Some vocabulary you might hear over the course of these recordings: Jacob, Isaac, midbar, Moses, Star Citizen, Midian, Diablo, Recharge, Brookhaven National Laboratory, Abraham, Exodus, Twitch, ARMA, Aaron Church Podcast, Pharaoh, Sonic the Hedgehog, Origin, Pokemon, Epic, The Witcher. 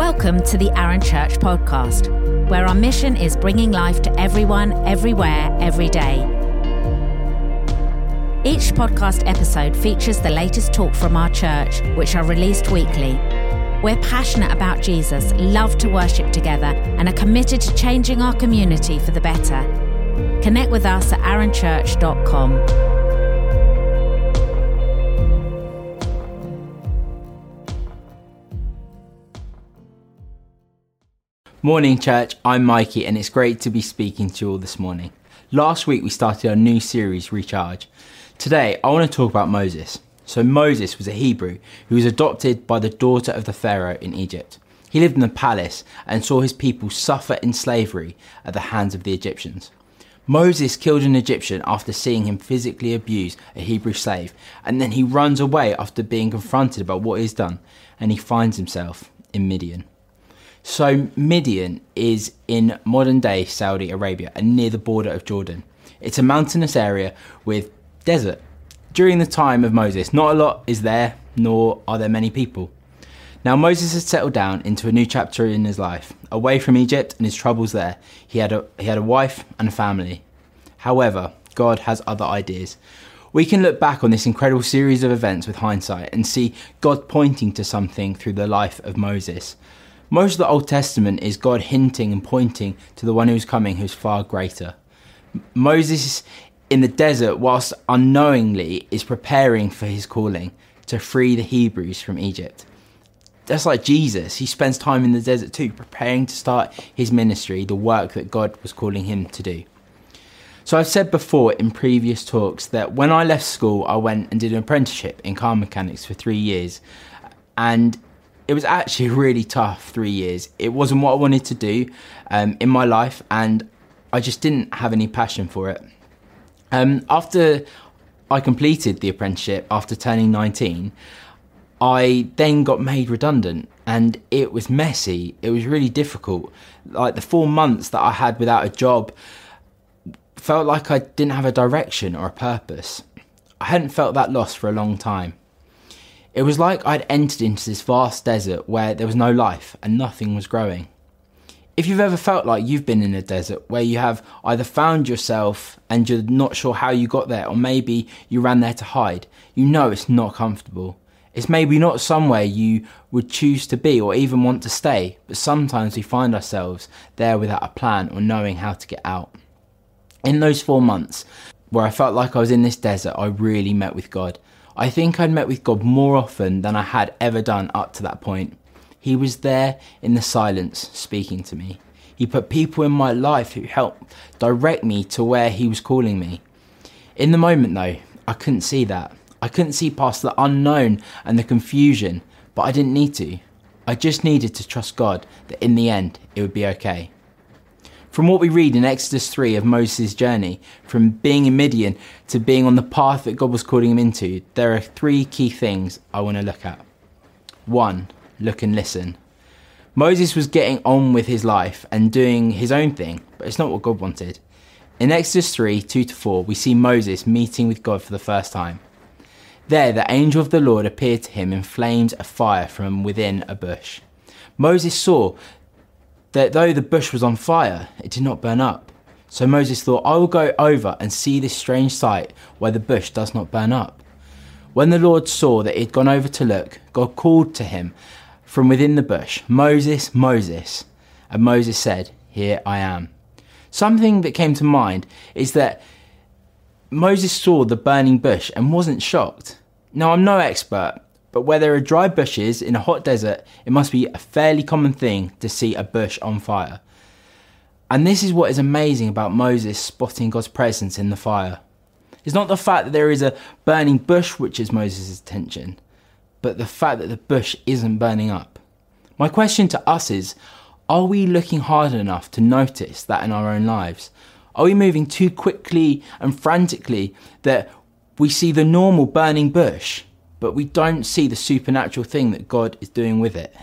Welcome to the Aaron Church Podcast, where our mission is bringing life to everyone, everywhere, every day. Each podcast episode features the latest talk from our church, which are released weekly. We're passionate about Jesus, love to worship together, and are committed to changing our community for the better. Connect with us at aaronchurch.com. Morning church, I'm Mikey and it's great to be speaking to you all this morning. Last week we started our new series, Recharge. Today I want to talk about Moses. So Moses was a Hebrew who was adopted by the daughter of the Pharaoh in Egypt. He lived in the palace and saw his people suffer in slavery at the hands of the Egyptians. Moses killed an Egyptian after seeing him physically abuse a Hebrew slave, and then he runs away after being confronted about what he's done, and he finds himself in Midian. So Midian is in modern day Saudi Arabia and near the border of Jordan. It's a mountainous area with desert. During the time of Moses, not a lot is there, nor are there many people. Now Moses has settled down into a new chapter in his life, away from Egypt and his troubles there. He had a wife and a family. However, God has other ideas. We can look back on this incredible series of events with hindsight and see God pointing to something through the life of Moses. Most of the Old Testament is God hinting and pointing to the one who is coming, who is far greater. Moses in the desert, whilst unknowingly, is preparing for his calling to free the Hebrews from Egypt. That's like Jesus. He spends time in the desert too, preparing to start his ministry, the work that God was calling him to do. So I've said before in previous talks that when I left school, I went and did an apprenticeship in car mechanics for 3 years, and it was actually a really tough 3 years. It wasn't what I wanted to do in my life, and I just didn't have any passion for it. After I completed the apprenticeship, after turning 19, I then got made redundant, and it was messy. It was really difficult. Like the 4 months that I had without a job felt like I didn't have a direction or a purpose. I hadn't felt that loss for a long time. It was like I'd entered into this vast desert where there was no life and nothing was growing. If you've ever felt like you've been in a desert where you have either found yourself and you're not sure how you got there, or maybe you ran there to hide, you know it's not comfortable. It's maybe not somewhere you would choose to be or even want to stay, but sometimes we find ourselves there without a plan or knowing how to get out. In those 4 months where I felt like I was in this desert, I really met with God. I think I'd met with God more often than I had ever done up to that point. He was there in the silence speaking to me. He put people in my life who helped direct me to where he was calling me. In the moment though, I couldn't see that. I couldn't see past the unknown and the confusion, but I didn't need to. I just needed to trust God that in the end it would be okay. From what we read in Exodus 3 of Moses' journey, from being in Midian to being on the path that God was calling him into, there are three key things I want to look at. 1. Look and listen. Moses was getting on with his life and doing his own thing, but it's not what God wanted. In Exodus 3, 2-4, we see Moses meeting with God for the first time. There, the angel of the Lord appeared to him in flames of fire from within a bush. Moses saw that though the bush was on fire, it did not burn up. So Moses thought, I will go over and see this strange sight where the bush does not burn up. When the Lord saw that he had gone over to look, God called to him from within the bush, Moses, Moses. And Moses said, Here I am. Something that came to mind is that Moses saw the burning bush and wasn't shocked. Now, I'm no expert, but where there are dry bushes in a hot desert, it must be a fairly common thing to see a bush on fire. And this is what is amazing about Moses spotting God's presence in the fire. It's not the fact that there is a burning bush which is Moses' attention, but the fact that the bush isn't burning up. My question to us is, are we looking hard enough to notice that in our own lives? Are we moving too quickly and frantically that we see the normal burning bush, but we don't see the supernatural thing that God is doing with it?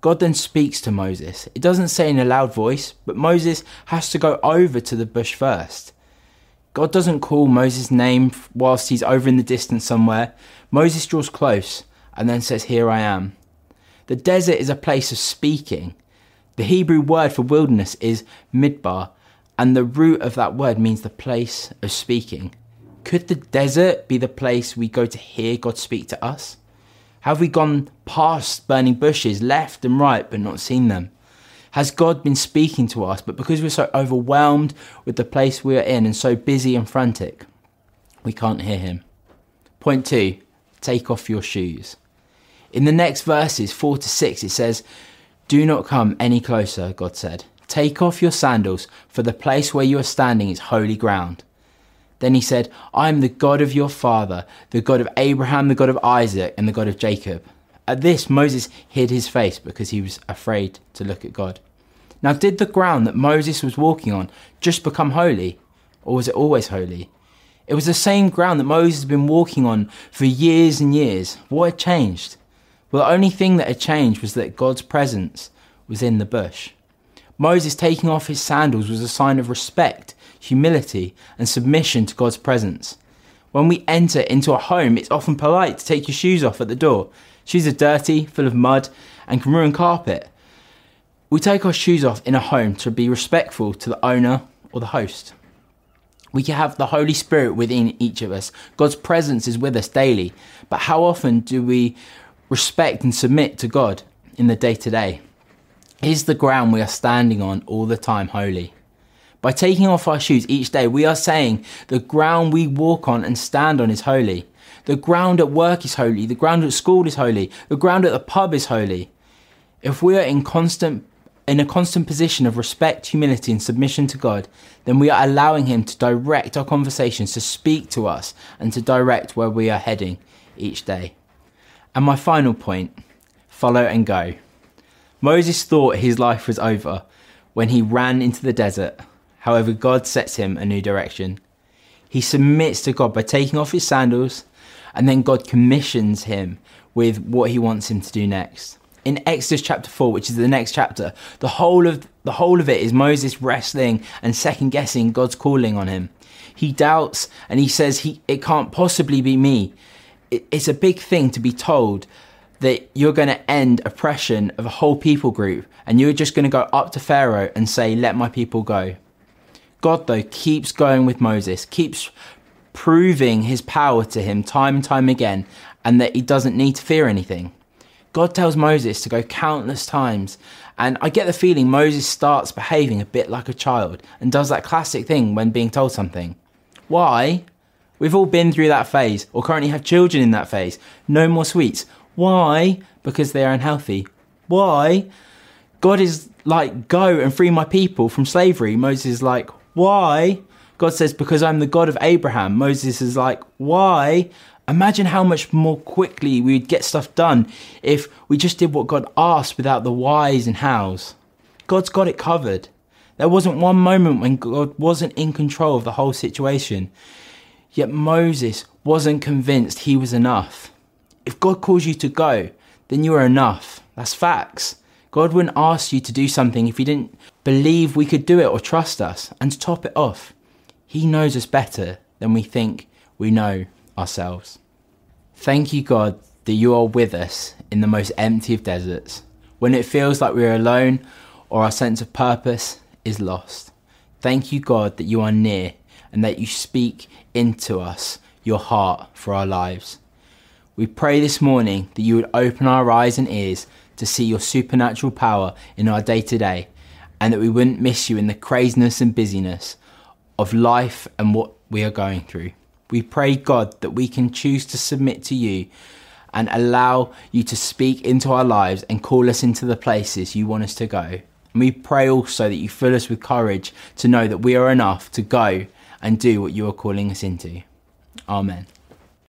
God then speaks to Moses. It doesn't say in a loud voice, but Moses has to go over to the bush first. God doesn't call Moses' name whilst he's over in the distance somewhere. Moses draws close and then says, Here I am. The desert is a place of speaking. The Hebrew word for wilderness is midbar, and the root of that word means the place of speaking. Could the desert be the place we go to hear God speak to us? Have we gone past burning bushes, left and right, but not seen them? Has God been speaking to us, but because we're so overwhelmed with the place we are in and so busy and frantic, we can't hear him? Point 2, take off your shoes. In the next verses, 4 to 6, it says, "Do not come any closer," God said. "Take off your sandals, for the place where you are standing is holy ground." Then he said, "I am the God of your father, the God of Abraham, the God of Isaac, and the God of Jacob." At this, Moses hid his face because he was afraid to look at God. Now, did the ground that Moses was walking on just become holy, or was it always holy? It was the same ground that Moses had been walking on for years and years. What had changed? Well, the only thing that had changed was that God's presence was in the bush. Moses taking off his sandals was a sign of respect, humility, and submission to God's presence. When we enter into a home, it's often polite to take your shoes off at the door. Shoes are dirty, full of mud, and can ruin carpet. We take our shoes off in a home to be respectful to the owner or the host. We can have the Holy Spirit within each of us. God's presence is with us daily. But how often do we respect and submit to God in the day-to-day? Is the ground we are standing on all the time holy? By taking off our shoes each day, we are saying the ground we walk on and stand on is holy. The ground at work is holy. The ground at school is holy. The ground at the pub is holy. If we are in a constant position of respect, humility, and submission to God, then we are allowing him to direct our conversations, to speak to us, and to direct where we are heading each day. And my final point, follow and go. Moses thought his life was over when he ran into the desert. However, God sets him a new direction. He submits to God by taking off his sandals, and then God commissions him with what he wants him to do next. In Exodus chapter 4, which is the next chapter, the whole of it is Moses wrestling and second guessing God's calling on him. He doubts and he says, it can't possibly be me. It's a big thing to be told that you're going to end oppression of a whole people group and you're just going to go up to Pharaoh and say, "Let my people go." God, though, keeps going with Moses, keeps proving his power to him time and time again, and that he doesn't need to fear anything. God tells Moses to go countless times, and I get the feeling Moses starts behaving a bit like a child and does that classic thing when being told something. Why? We've all been through that phase, or currently have children in that phase. No more sweets. Why? Because they are unhealthy. Why? God is like, "Go and free my people from slavery." Moses is like, "Why?" God says, "Because I'm the God of Abraham." Moses is like, "Why?" Imagine how much more quickly we'd get stuff done if we just did what God asked without the whys and hows. God's got it covered. There wasn't one moment when God wasn't in control of the whole situation. Yet Moses wasn't convinced he was enough. If God calls you to go, then you are enough. That's facts. God wouldn't ask you to do something if he didn't believe we could do it or trust us. And to top it off, he knows us better than we think we know ourselves. Thank you, God, that you are with us in the most empty of deserts, when it feels like we're alone or our sense of purpose is lost. Thank you, God, that you are near and that you speak into us your heart for our lives. We pray this morning that you would open our eyes and ears to see your supernatural power in our day-to-day, and that we wouldn't miss you in the craziness and busyness of life and what we are going through. We pray, God, that we can choose to submit to you and allow you to speak into our lives and call us into the places you want us to go. And we pray also that you fill us with courage to know that we are enough to go and do what you are calling us into. Amen.